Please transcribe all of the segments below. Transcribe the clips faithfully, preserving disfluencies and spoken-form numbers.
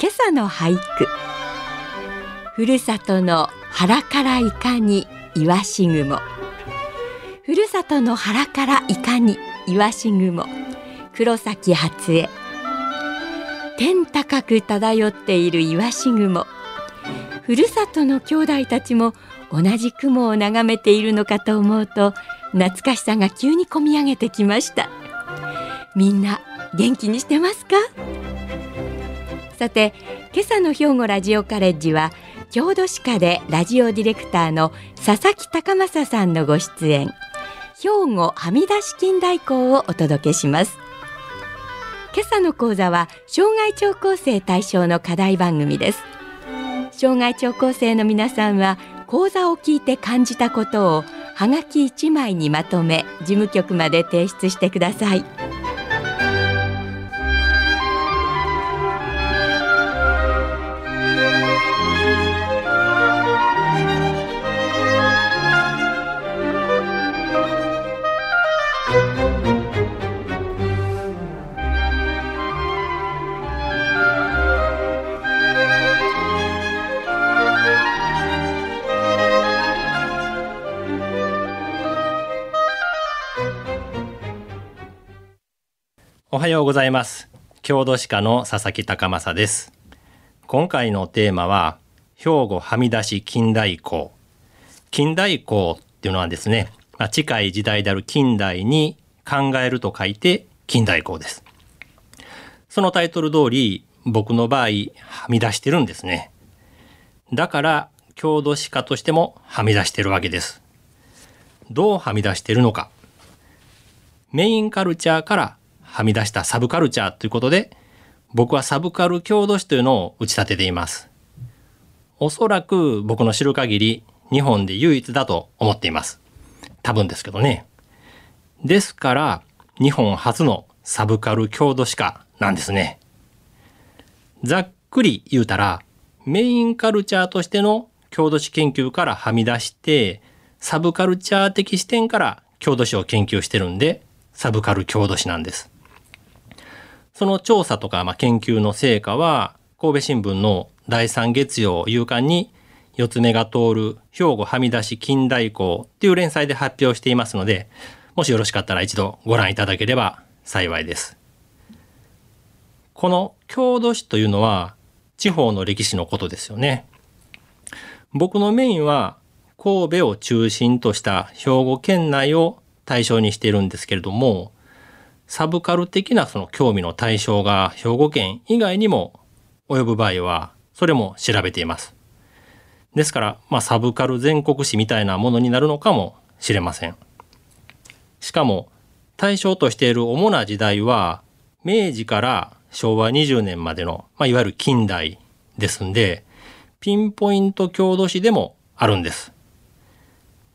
今朝の俳句。ふるさとの腹からいかにいわし雲、ふるさとの腹からいかにいわし雲、黒崎初江。天高く漂っているいわし雲、ふるさとの兄弟たちも同じ雲を眺めているのかと思うと、懐かしさが急にこみ上げてきました。みんな元気にしてますか？さて、今朝の兵庫ラジオカレッジは、郷土史家でラジオディレクターの佐々木隆正さんのご出演、兵庫はみ出し近代校をお届けします。今朝の講座は障害聴講生対象の課題番組です。障害聴講生の皆さんは、講座を聞いて感じたことをはがきいちまいにまとめ、事務局まで提出してください。おはようございます。郷土史家の佐々木隆正です。今回のテーマは兵庫はみ出し近代校。近代校っていうのはですね、まあ、近い時代である近代に考えると書いて近代校です。そのタイトル通り、僕の場合はみ出してるんですね。だから郷土史家としてもはみ出してるわけです。どうはみ出してるのか。メインカルチャーからはみ出したサブカルチャーということで、僕はサブカル郷土史というのを打ち立てています。おそらく僕の知る限り日本で唯一だと思っています。多分ですけどね。ですから日本初のサブカル郷土史家なんですね。ざっくり言うたら、メインカルチャーとしての郷土史研究からはみ出して、サブカルチャー的視点から郷土史を研究してるんで、サブカル郷土史なんです。その調査とか、まあ、研究の成果は、神戸新聞のだいさん月曜夕刊に四つ目が通る兵庫はみ出し近代校という連載で発表していますので、もしよろしかったら一度ご覧いただければ幸いです。この郷土史というのは地方の歴史のことですよね。僕のメインは神戸を中心とした兵庫県内を対象にしているんですけれども、サブカル的なその興味の対象が兵庫県以外にも及ぶ場合は、それも調べています。ですから、まあ、サブカル全国史みたいなものになるのかもしれません。しかも対象としている主な時代は、明治から昭和にじゅうねんまでの、まあ、いわゆる近代ですんで、ピンポイント郷土史でもあるんです。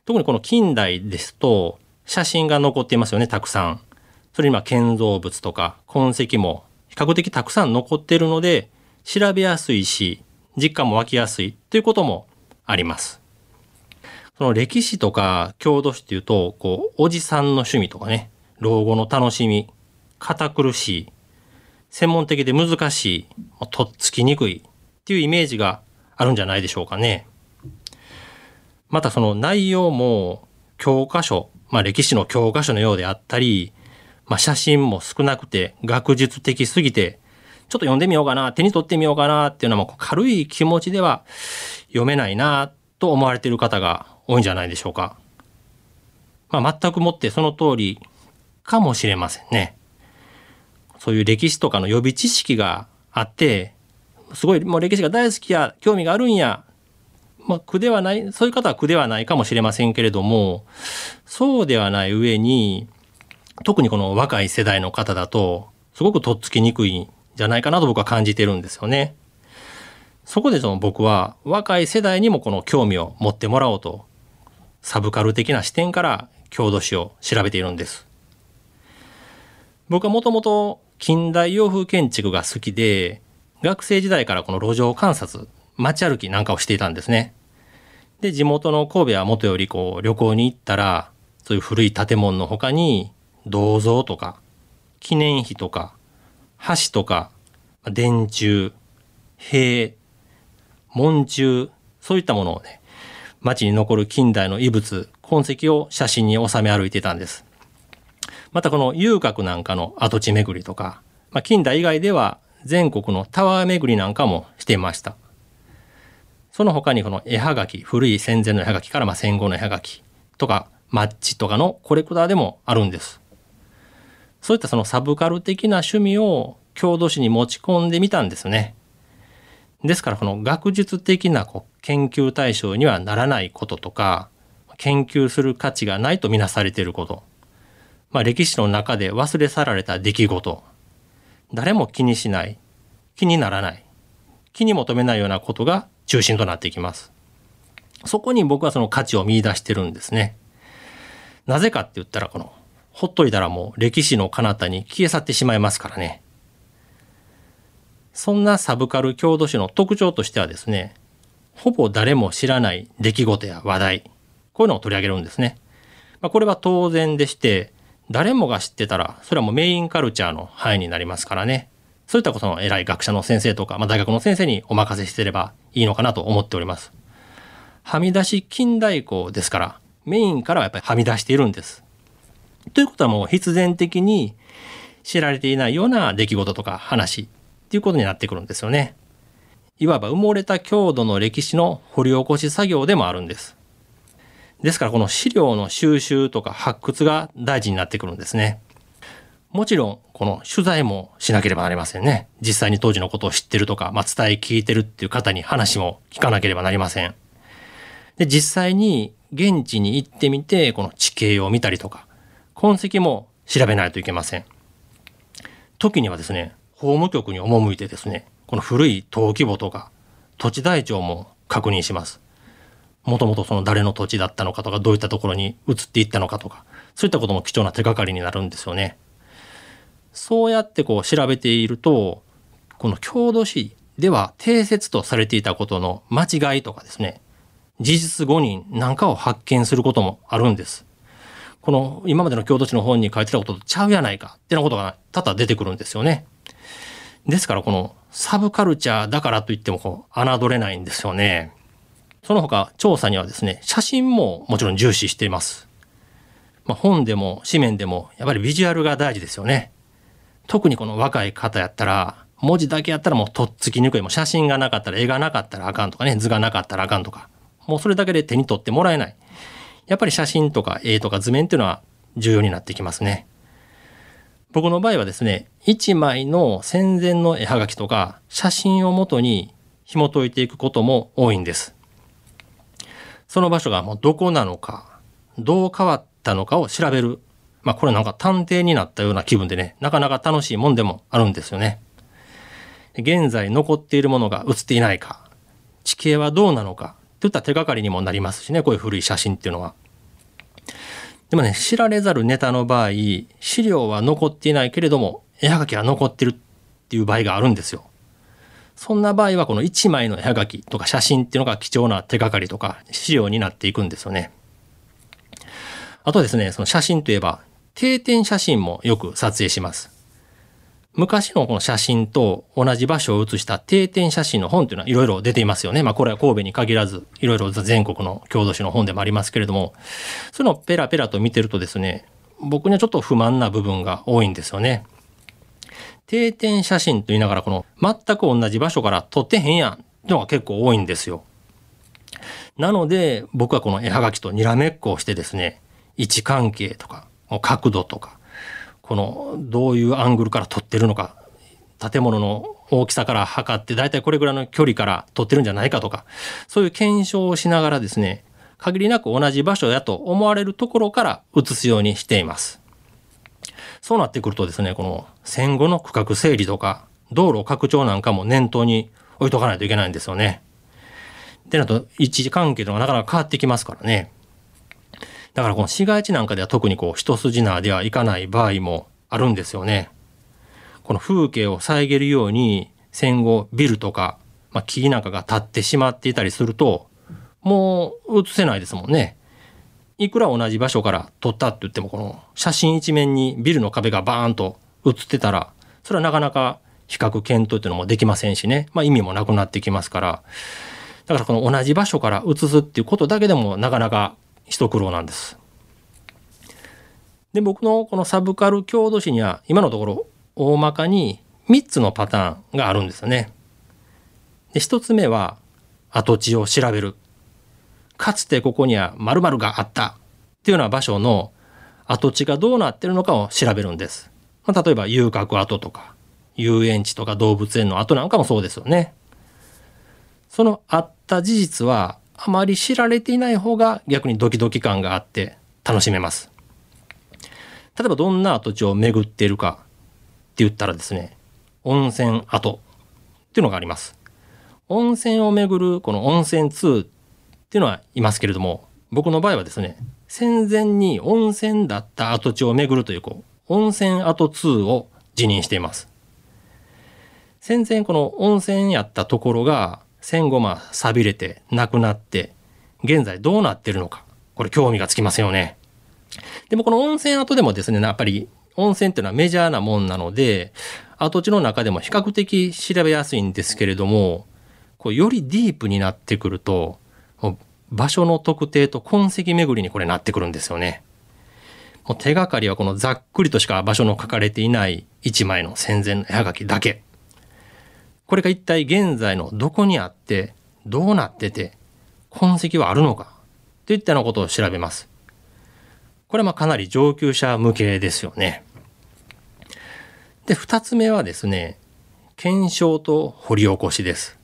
特にこの近代ですと、写真が残っていますよね、たくさん。それに建造物とか痕跡も比較的たくさん残っているので、調べやすいし実感も湧きやすいということもあります。その歴史とか郷土史というと、こうおじさんの趣味とかね、老後の楽しみ、堅苦しい、専門的で難しい、とっつきにくいっていうイメージがあるんじゃないでしょうかね。またその内容も教科書、まあ、歴史の教科書のようであったり、まあ、写真も少なくて学術的すぎて、ちょっと読んでみようかな、手に取ってみようかなっていうのは、もう軽い気持ちでは読めないなと思われている方が多いんじゃないでしょうか。まあ、全くもってその通りかもしれませんね。そういう歴史とかの予備知識があって、すごいもう歴史が大好きや興味があるんや、まあ、苦ではない、そういう方は苦ではないかもしれませんけれども、そうではない上に、特にこの若い世代の方だとすごくとっつきにくいんじゃないかなと僕は感じてるんですよね。そこでその僕は若い世代にもこの興味を持ってもらおうと、サブカル的な視点から郷土史を調べているんです。僕はもともと近代洋風建築が好きで、学生時代からこの路上観察、街歩きなんかをしていたんですね。で、地元の神戸はもとよりこう旅行に行ったら、そういう古い建物の他に銅像とか記念碑とか橋とか電柱、塀、門柱、そういったものをね、街に残る近代の遺物、痕跡を写真に収め歩いてたんです。またこの遊郭なんかの跡地巡りとか、まあ、近代以外では全国のタワー巡りなんかもしていました。その他にこの絵はがき、古い戦前の絵はがきからまあ戦後の絵はがきとかマッチとかのコレクターでもあるんです。そういったそのサブカル的な趣味を郷土史に持ち込んでみたんですね。ですからこの学術的なこう研究対象にはならないこととか、研究する価値がないとみなされていること、まあ、歴史の中で忘れ去られた出来事、誰も気にしない、気にならない、気に求めないようなことが中心となっていきます。そこに僕はその価値を見出してるんですね。なぜかって言ったらこのほっといたらもう歴史の彼方に消え去ってしまいますからね。そんなサブカル郷土史の特徴としてはですね、ほぼ誰も知らない出来事や話題、こういうのを取り上げるんですね。まあ、これは当然でして、誰もが知ってたらそれはもうメインカルチャーの範囲になりますからね。そういったことの偉い学者の先生とか、まあ、大学の先生にお任せしてればいいのかなと思っております。はみ出し近代以降ですから、メインからはやっぱりはみ出しているんです。ということはもう必然的に知られていないような出来事とか話っていうことになってくるんですよね。いわば埋もれた郷土の歴史の掘り起こし作業でもあるんです。ですからこの資料の収集とか発掘が大事になってくるんですね。もちろんこの取材もしなければなりませんね。実際に当時のことを知ってるとか、まあ、伝え聞いてるっていう方に話も聞かなければなりません。で、実際に現地に行ってみてこの地形を見たりとか痕跡も調べないといけません。時にはですね、法務局に赴いてですね、この古い登記簿とか土地台帳も確認します。もともとその誰の土地だったのかとか、どういったところに移っていったのかとか、そういったことも貴重な手がかりになるんですよね。そうやってこう調べていると、この郷土史では定説とされていたことの間違いとかですね、事実誤認なんかを発見することもあるんです。この今までの郷土史の本に書いてたこととちゃうやないかってなことが多々出てくるんですよね。ですからこのサブカルチャーだからといってもこう侮れないんですよね。その他調査にはですね、写真ももちろん重視しています。まあ、本でも紙面でもやっぱりビジュアルが大事ですよね。特にこの若い方やったら、文字だけやったらもうとっつきにくい。もう写真がなかったら、絵がなかったらあかんとかね、図がなかったらあかんとか。もうそれだけで手に取ってもらえない。やっぱり写真とか絵とか図面っていうのは重要になってきますね。僕の場合はですね、いちまいの戦前の絵はがきとか写真をもとに紐解いていくことも多いんです。その場所がもうどこなのか、どう変わったのかを調べる。まあこれなんか探偵になったような気分でね、なかなか楽しいもんでもあるんですよね。現在残っているものが写っていないか、地形はどうなのか、といった手がかりにもなりますしね、こういう古い写真っていうのは。でもね、知られざるネタの場合、資料は残っていないけれども、絵はがきは残ってるっていう場合があるんですよ。そんな場合はこのいちまいの絵はがきとか写真っていうのが貴重な手がかりとか資料になっていくんですよね。あとですね、その写真といえば、定点写真もよく撮影します。昔のこの写真と同じ場所を写した定点写真の本というのはいろいろ出ていますよね。まあこれは神戸に限らずいろいろ全国の郷土史の本でもありますけれども、そのペラペラと見てるとですね、僕にはちょっと不満な部分が多いんですよね。定点写真と言いながらこの全く同じ場所から撮ってへんやんってのが結構多いんですよ。なので僕はこの絵はがきとにらめっこをしてですね、位置関係とか角度とか、このどういうアングルから撮ってるのか、建物の大きさから測ってだいたいこれぐらいの距離から撮ってるんじゃないかとか、そういう検証をしながらですね、限りなく同じ場所だと思われるところから写すようにしています。そうなってくるとですね、この戦後の区画整理とか道路拡張なんかも念頭に置いとかないといけないんですよね。でなと一時関係というのがなかなか変わってきますからね。だからこの市街地なんかでは特にこう一筋縄ではいかない場合もあるんですよね。この風景を遮るように戦後ビルとか、まあ、木なんかが建ってしまっていたりするともう映せないですもんね。いくら同じ場所から撮ったって言ってもこの写真一面にビルの壁がバーンと写ってたらそれはなかなか比較検討というのもできませんしね、まあ、意味もなくなってきますから、だからこの同じ場所から写すっていうことだけでもなかなか一苦労なんです。で僕のこのサブカル郷土史には今のところ大まかにみっつのパターンがあるんですよね。でひとつめは跡地を調べる。かつてここには〇〇があったっていうような場所の跡地がどうなってるのかを調べるんです。まあ、例えば遊郭跡とか遊園地とか動物園の跡なんかもそうですよね。そのあった事実はあまり知られていない方が逆にドキドキ感があって楽しめます。例えばどんな跡地を巡っているかって言ったらですね、温泉跡っていうのがあります。温泉を巡るこの温泉ツーっていうのはいますけれども、僕の場合はですね、戦前に温泉だった跡地を巡るというこう温泉跡ツーを辞任しています。戦前この温泉やったところが戦後まあ錆びれてなくなって現在どうなってるのか、これ興味がつきますよね。でもこの温泉跡でもですね、やっぱり温泉っていうのはメジャーなもんなので跡地の中でも比較的調べやすいんですけれども、こうよりディープになってくると場所の特定と痕跡巡りにこれなってくるんですよね。もう手がかりはこのざっくりとしか場所の書かれていない一枚の戦前の絵はがきだけ。これが一体現在のどこにあってどうなってて痕跡はあるのかといったようなことを調べます。これはまあかなり上級者向けですよね。でふたつめはですね、検証と掘り起こしです。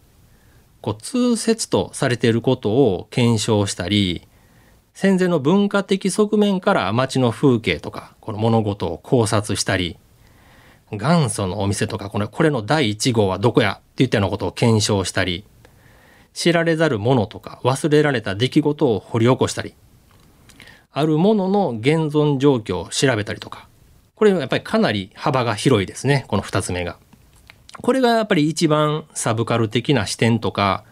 こう通説とされていることを検証したり、戦前の文化的側面から街の風景とかこの物事を考察したり、元祖のお店とかこれ、これのだいいち号はどこやっていったようなことを検証したり、知られざるものとか忘れられた出来事を掘り起こしたり、あるものの現存状況を調べたりとか、これやっぱりかなり幅が広いですね、このふたつめが。これがやっぱり一番サブカル的な視点とか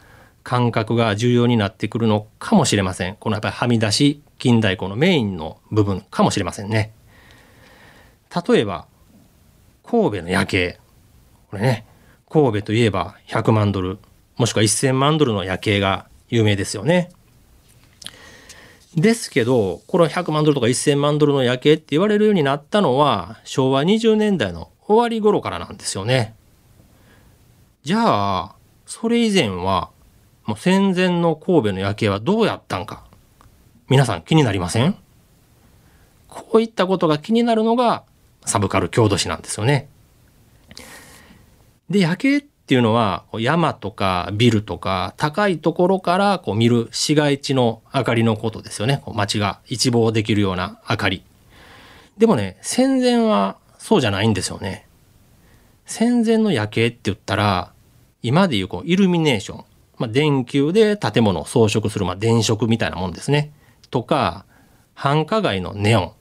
感覚が重要になってくるのかもしれません。このやっぱりはみ出し近代化のメインの部分かもしれませんね。例えば神戸の夜景、これね、神戸といえばひゃくまんドルもしくはせんまんドルの夜景が有名ですよね。ですけどこのひゃくまんドルとかせんまんドルの夜景って言われるようになったのはしょうわにじゅうねんだいの終わり頃からなんですよね。じゃあそれ以前はもう戦前の神戸の夜景はどうやったんか、皆さん気になりません？こういったことが気になるのがサブカル郷土史なんですよね。で夜景っていうのは山とかビルとか高いところからこう見る市街地の明かりのことですよね。こう街が一望できるような明かり。でもね、戦前はそうじゃないんですよね。戦前の夜景って言ったら今でいうこうイルミネーション、まあ、電球で建物を装飾する、まあ、電飾みたいなもんですね。とか繁華街のネオン、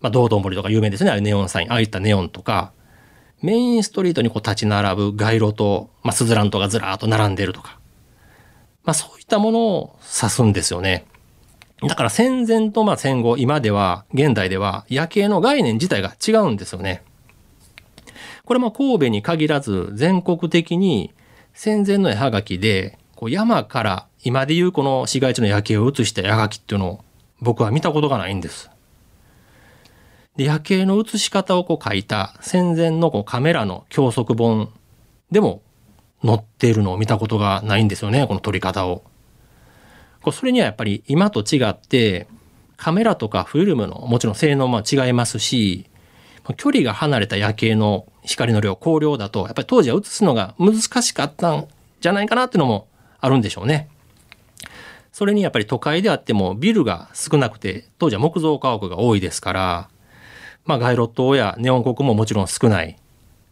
まあ、道頓堀とか有名ですね。あれネオンサイン、ああいったネオンとかメインストリートにこう立ち並ぶ街路灯、まあ、スズランとかずらーっと並んでるとか、まあ、そういったものを指すんですよね。だから戦前とまあ戦後、今では現代では夜景の概念自体が違うんですよね。これも神戸に限らず全国的に戦前の絵はがきでこう山から今でいうこの市街地の夜景を写した絵はがきっていうのを僕は見たことがないんです。で夜景の写し方をこう書いた戦前のこうカメラの教則本でも載っているのを見たことがないんですよね、この撮り方を。こうそれにはやっぱり今と違ってカメラとかフィルムのもちろん性能も違いますし、距離が離れた夜景の光の量、光量だとやっぱり当時は写すのが難しかったんじゃないかなっていうのもあるんでしょうね。それにやっぱり都会であってもビルが少なくて当時は木造家屋が多いですから、まあ、街路灯やネオン広告ももちろん少ない。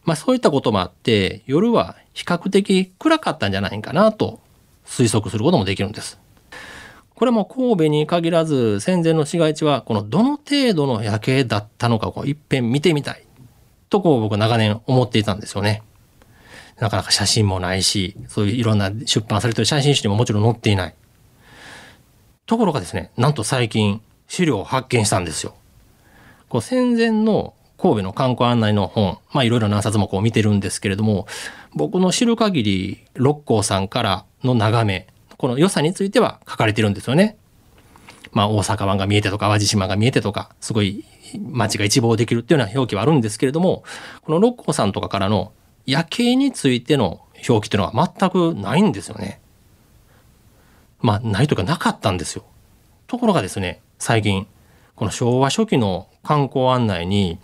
まあそういったこともあって、夜は比較的暗かったんじゃないかなと推測することもできるんです。これも神戸に限らず戦前の市街地はこのどの程度の夜景だったのかこう一遍見てみたいとこう僕長年思っていたんですよね。なかなか写真もないし、そういういろんな出版されてる写真集にももちろん載っていない。ところがですね、なんと最近資料を発見したんですよ。こう戦前の神戸の観光案内の本、まあいろいろ何冊もこう見てるんですけれども、僕の知る限り六甲山からの眺め、この良さについては書かれてるんですよね。まあ大阪湾が見えてとか淡路島が見えてとか、すごい街が一望できるっていうような表記はあるんですけれども、この六甲山とかからの夜景についての表記っていうのは全くないんですよね。まあないというかなかったんですよ。ところがですね、最近この昭和初期の観光案内に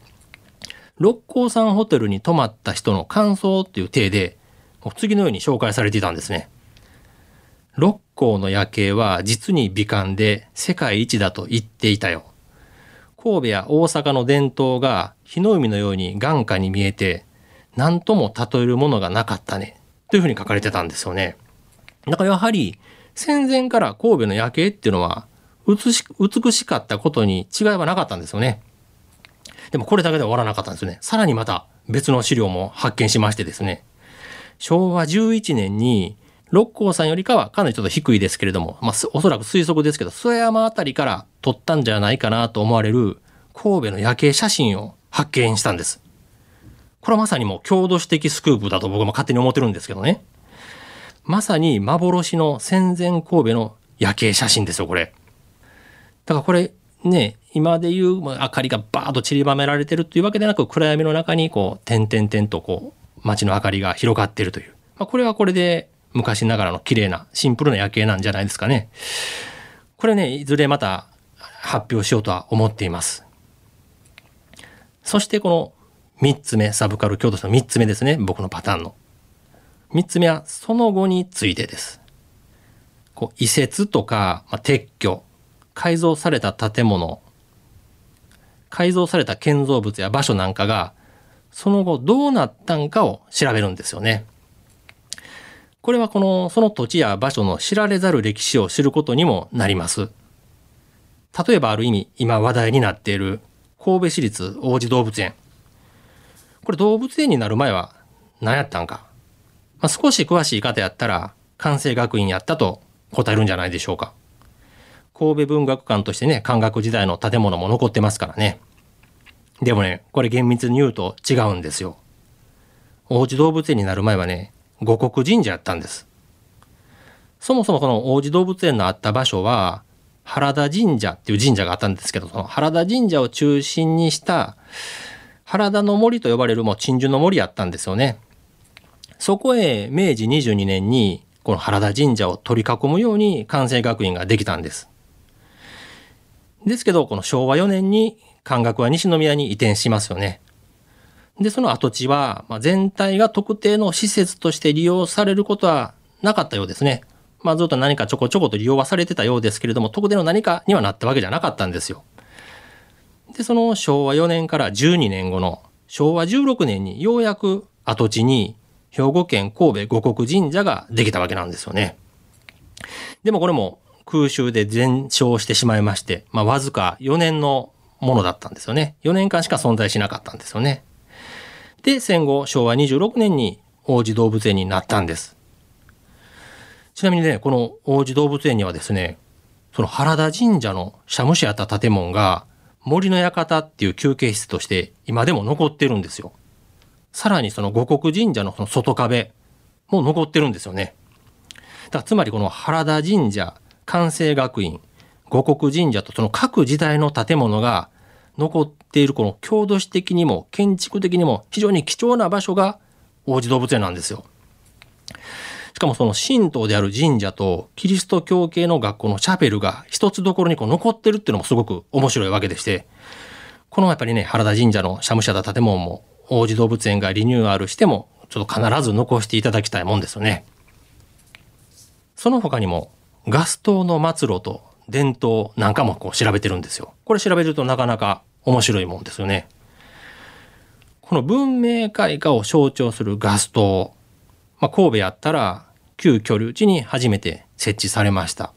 六甲山ホテルに泊まった人の感想っていう体で次のように紹介されていたんですね。六甲の夜景は実に美観で世界一だと言っていたよ。神戸や大阪の伝統が火の海のように眼下に見えて何とも例えるものがなかったねというふうに書かれてたんですよね。だからやはり戦前から神戸の夜景っていうのは美し、美しかったことに違いはなかったんですよね。でもこれだけで終わらなかったんですよね。さらにまた別の資料も発見しましてですね。しょうわじゅういちねんに六甲山よりかはかなりちょっと低いですけれども、まあ、おそらく推測ですけど、諏訪山あたりから撮ったんじゃないかなと思われる神戸の夜景写真を発見したんです。これはまさにもう郷土史的スクープだと僕も勝手に思ってるんですけどね。まさに幻の戦前神戸の夜景写真ですよ、これ。だからこれね、今でいう明かりがバーッと散りばめられてるというわけでなく、暗闇の中にこう点々点とこう街の明かりが広がっているという、まあ、これはこれで昔ながらの綺麗なシンプルな夜景なんじゃないですかね。これね、いずれまた発表しようとは思っています。そしてこのみっつめ、サブカル郷土史のみっつめですね。僕のパターンのみっつめはその後についてです。こう移設とか、まあ、撤去、改造された建物、改造された建造物や場所なんかがその後どうなったんかを調べるんですよね。これはこのその土地や場所の知られざる歴史を知ることにもなります。例えばある意味今話題になっている神戸市立王子動物園。これ動物園になる前は何やったんか。まあ、少し詳しい方やったら関西学院やったと答えるんじゃないでしょうか。神戸文学館としてね、漢学時代の建物も残ってますからね。でもね、これ厳密に言うと違うんですよ。王子動物園になる前はね、護国神社やったんです。そもそもこの王子動物園のあった場所は、原田神社っていう神社があったんですけど、その原田神社を中心にした、原田の森と呼ばれるもう鎮守の森やったんですよね。そこへめいじにじゅうにねんに、この原田神社を取り囲むように関西学院ができたんです。ですけど、このしょうわよねんに関学は西宮に移転しますよね。で、その跡地は、まあ、全体が特定の施設として利用されることはなかったようですね。まあずっと何かちょこちょこと利用はされてたようですけれども、特定の何かにはなったわけじゃなかったんですよ。で、そのしょうわよねんからじゅうにねんごのしょうわじゅうろくねんにようやく跡地に兵庫県神戸護国神社ができたわけなんですよね。でもこれも空襲で全焼してしまいまして、まあわずかよねんのものだったんですよね。よねんかんしか存在しなかったんですよね。で、戦後、しょうわにじゅうろくねんに王子動物園になったんです。ちなみにね、この王子動物園にはですね、その原田神社の社務所やった建物が、森の館っていう休憩室として今でも残ってるんですよ。さらにその護国神社のその外壁も残ってるんですよね。だからつまりこの原田神社、関西学院、護国神社とその各時代の建物が残っているこの郷土史的にも建築的にも非常に貴重な場所が王子動物園なんですよ。しかもその神道である神社とキリスト教系の学校のチャペルが一つどころにこう残ってるっていうのもすごく面白いわけでして、このやっぱりね、原田神社の社務所だ建物も王子動物園がリニューアルしてもちょっと必ず残していただきたいもんですよね。その他にもガス灯の末路と伝統なんかもこう調べてるんですよ。これ調べるとなかなか面白いもんですよね。この文明開化を象徴するガス灯、まあ、神戸やったら旧居留地に初めて設置されました。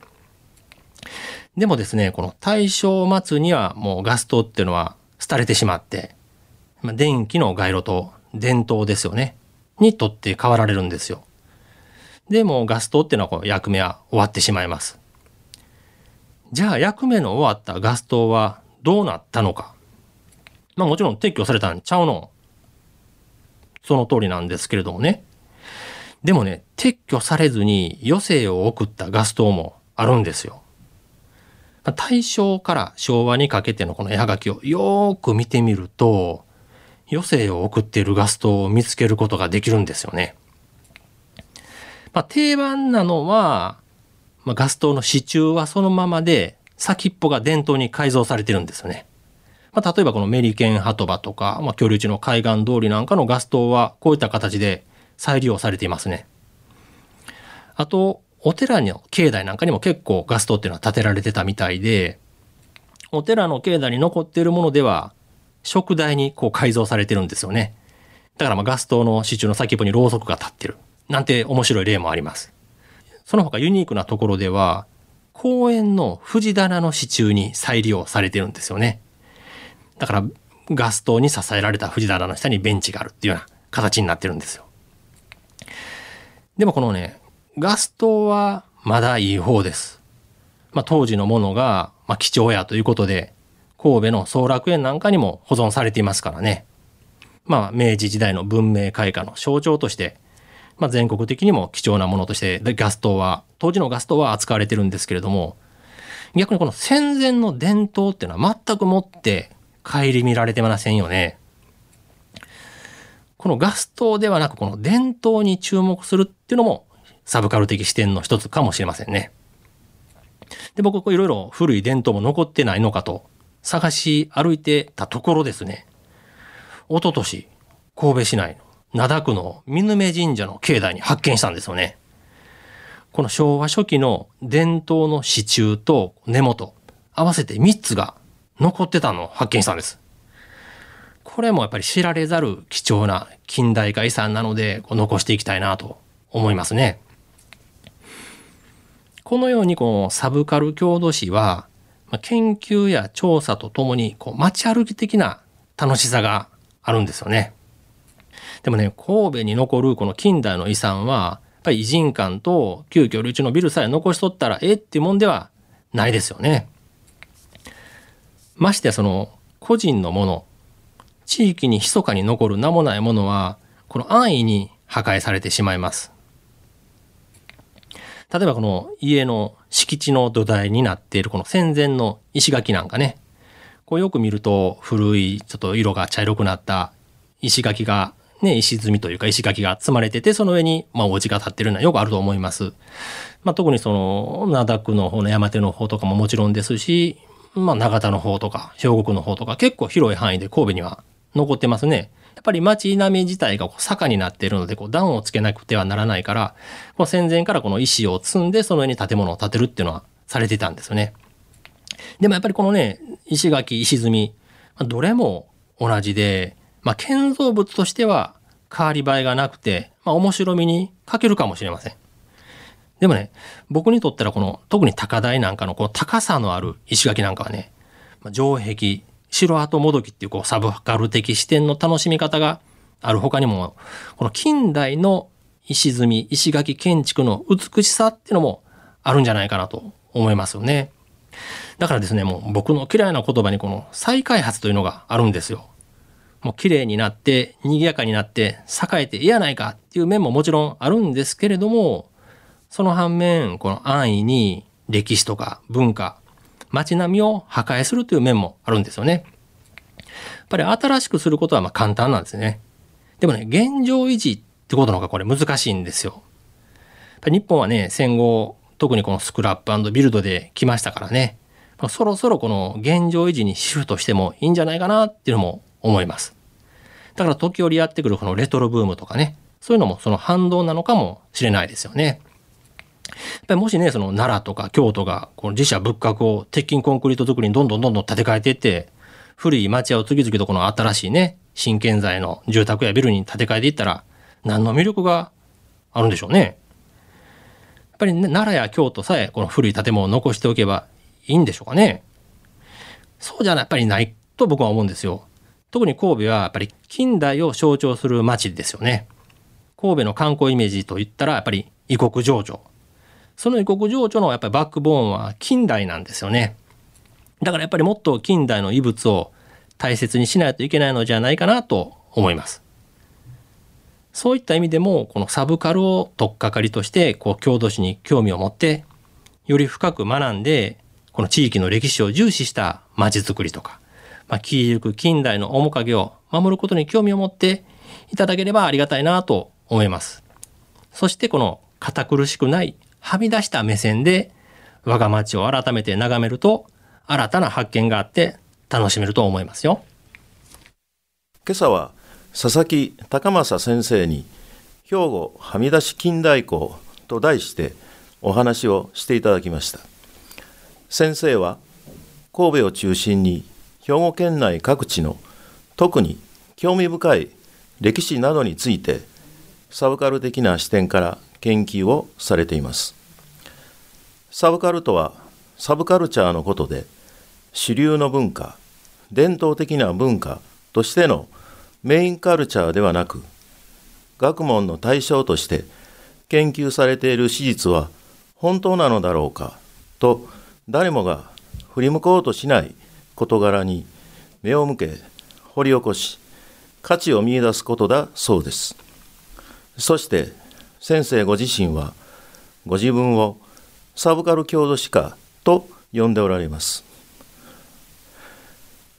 でもですね、この大正末にはもうガス灯っていうのは廃れてしまって、まあ、電気の街路灯、電灯ですよね、にとって変わられるんですよ。でもガス灯っていうのはこう役目は終わってしまいます。じゃあ役目の終わったガス灯はどうなったのか。まあもちろん撤去されたんちゃうの。その通りなんですけれどもね。でもね、撤去されずに余生を送ったガス灯もあるんですよ。大正から昭和にかけてのこの絵はがきをよーく見てみると、余生を送っているガス灯を見つけることができるんですよね。まあ、定番なのは、まあ、ガス灯の支柱はそのままで先っぽが電灯に改造されてるんですよね。まあ、例えばこのメリケン波止場とか、まあ、居留地の海岸通りなんかのガス灯はこういった形で再利用されていますね。あとお寺の境内なんかにも結構ガス灯っていうのは建てられてたみたいで、お寺の境内に残っているものでは燭台にこう改造されてるんですよね。だからまあガス灯の支柱の先っぽにろうそくが立ってるなんて面白い例もあります。その他ユニークなところでは公園の藤棚の支柱に再利用されてるんですよね。だからガス灯に支えられた藤棚の下にベンチがあるっていうような形になってるんですよ。でもこのね、ガス灯はまだいい方です。まあ、当時のものが、まあ、貴重やということで、神戸の総楽園なんかにも保存されていますからね。まあ、明治時代の文明開化の象徴として、まあ、全国的にも貴重なものとして、ガス灯は、当時のガス灯は扱われてるんですけれども、逆にこの戦前の伝統っていうのは全くもって顧みられてませんよね。このガス灯ではなくこの伝統に注目するっていうのもサブカル的視点の一つかもしれませんね。で、僕こういろいろ古い伝統も残ってないのかと探し歩いてたところですね。一昨年神戸市内の灘区の見沼神社の境内に発見したんですよね。この昭和初期の伝統の支柱と根元合わせてみっつが残ってたのを発見したんです。これもやっぱり知られざる貴重な近代化遺産なので残していきたいなと思いますね。このようにこのサブカル郷土史は研究や調査とともにこう街歩き的な楽しさがあるんですよね。でもね、神戸に残るこの近代の遺産はやっぱり異人館と旧居留地のビルさえ残しとったらええっていうもんではないですよね。ましてやその個人のもの、地域に密かに残る名もないものはこの安易に破壊されてしまいます。例えばこの家の敷地の土台になっているこの戦前の石垣なんかね、こうよく見ると古いちょっと色が茶色くなった石垣がね、石積みというか石垣が積まれてて、その上にまあお家が建ってるのはよくあると思います。まあ、特にその灘区の方の山手の方とかももちろんですし、まあ、長田の方とか兵庫区の方とか結構広い範囲で神戸には残ってますね。やっぱり町並み自体がこう坂になっているのでこう段をつけなくてはならないから、こう戦前からこの石を積んでその上に建物を建てるっていうのはされてたんですよね。でもやっぱりこのね、石垣石積みどれも同じで、まあ、建造物としては変わり映えがなくて、まあ、面白みに欠けるかもしれません。でもね、僕にとったらこの特に高台なんかのこの高さのある石垣なんかはね、城壁、城跡もどきっていうこうサブカル的視点の楽しみ方がある他にも、この近代の石積み、石垣建築の美しさっていうのもあるんじゃないかなと思いますよね。だからですね、もう僕の嫌いな言葉にこの再開発というのがあるんですよ。もう綺麗になって、賑やかになって、栄えていいやないかっていう面ももちろんあるんですけれども、その反面、この安易に歴史とか文化、街並みを破壊するという面もあるんですよね。やっぱり新しくすることはまあ簡単なんですね。でもね、現状維持ってことの方がこれ難しいんですよ。やっぱり日本はね、戦後、特にこのスクラップ&ビルドで来ましたからね、そろそろこの現状維持にシフトしてもいいんじゃないかなっていうのも思います。だから時折やってくるこのレトロブームとかね、そういうのもその反動なのかもしれないですよね。やっぱりもしね、その奈良とか京都がこの自社仏閣を鉄筋コンクリート作りにどんどんどんどん建て替えていって、古い町屋を次々とこの新しいね、新建材の住宅やビルに建て替えていったら何の魅力があるんでしょうね。やっぱり、ね、奈良や京都さえこの古い建物を残しておけばいいんでしょうかね。そうじゃやっぱりないと僕は思うんですよ。特に神戸はやっぱり近代を象徴する街ですよね。神戸の観光イメージといったらやっぱり異国情緒。その異国情緒のやっぱりバックボーンは近代なんですよね。だからやっぱりもっと近代の遺物を大切にしないといけないのじゃないかなと思います。そういった意味でもこのサブカルを取っかかりとしてこう郷土史に興味を持ってより深く学んでこの地域の歴史を重視した街づくりとか、まあ、消えゆく近代の面影を守ることに興味を持っていただければありがたいなと思います。そしてこの堅苦しくないはみ出した目線で我が町を改めて眺めると新たな発見があって楽しめると思いますよ。今朝は佐々木高政先生に兵庫はみ出し近代校と題してお話をしていただきました。先生は神戸を中心に兵庫県内各地の特に興味深い歴史などについてサブカル的な視点から研究をされています。サブカルとはサブカルチャーのことで、主流の文化、伝統的な文化としてのメインカルチャーではなく、学問の対象として研究されている史実は本当なのだろうかと誰もが振り向こうとしない事柄に目を向け、掘り起こし、価値を見出すことだそうです。そして先生ご自身はご自分をサブカル郷土史家と呼んでおられます。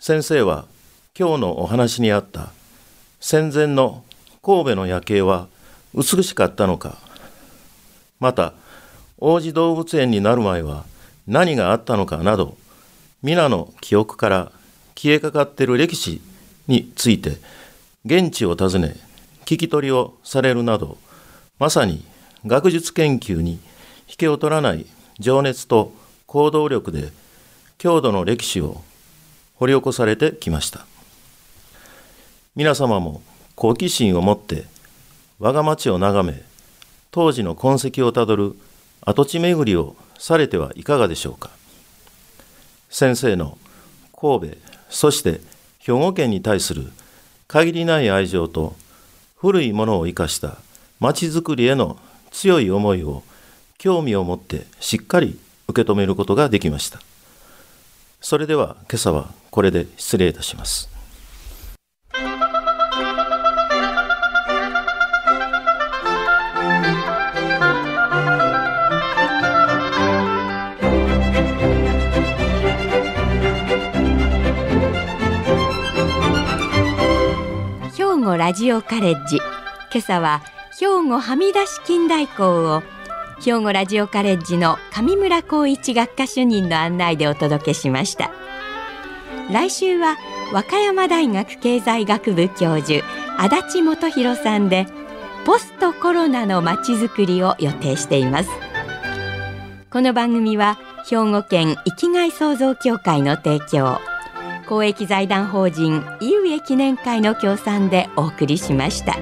先生は今日のお話にあった戦前の神戸の夜景は美しかったのか、また王子動物園になる前は何があったのかなど、皆の記憶から消えかかっている歴史について現地を訪ね聞き取りをされるなど、まさに学術研究に引けを取らない情熱と行動力で郷土の歴史を掘り起こされてきました。皆様も好奇心を持って我が町を眺め、当時の痕跡をたどる跡地巡りをされてはいかがでしょうか。先生の神戸、そして兵庫県に対する限りない愛情と古いものを生かした町づくりへの強い思いを興味を持ってしっかり受け止めることができました。それでは今朝はこれで失礼いたします。兵庫ラジオカレッジ、今朝は兵庫はみ出し近代校を兵庫ラジオカレッジの上村光一学科主任の案内でお届けしました。来週は和歌山大学経済学部教授足立元博さんでポストコロナのまちづくりを予定しています。この番組は兵庫県生きがい創造協会の提供、公益財団法人井上記念会の協賛でお送りしました。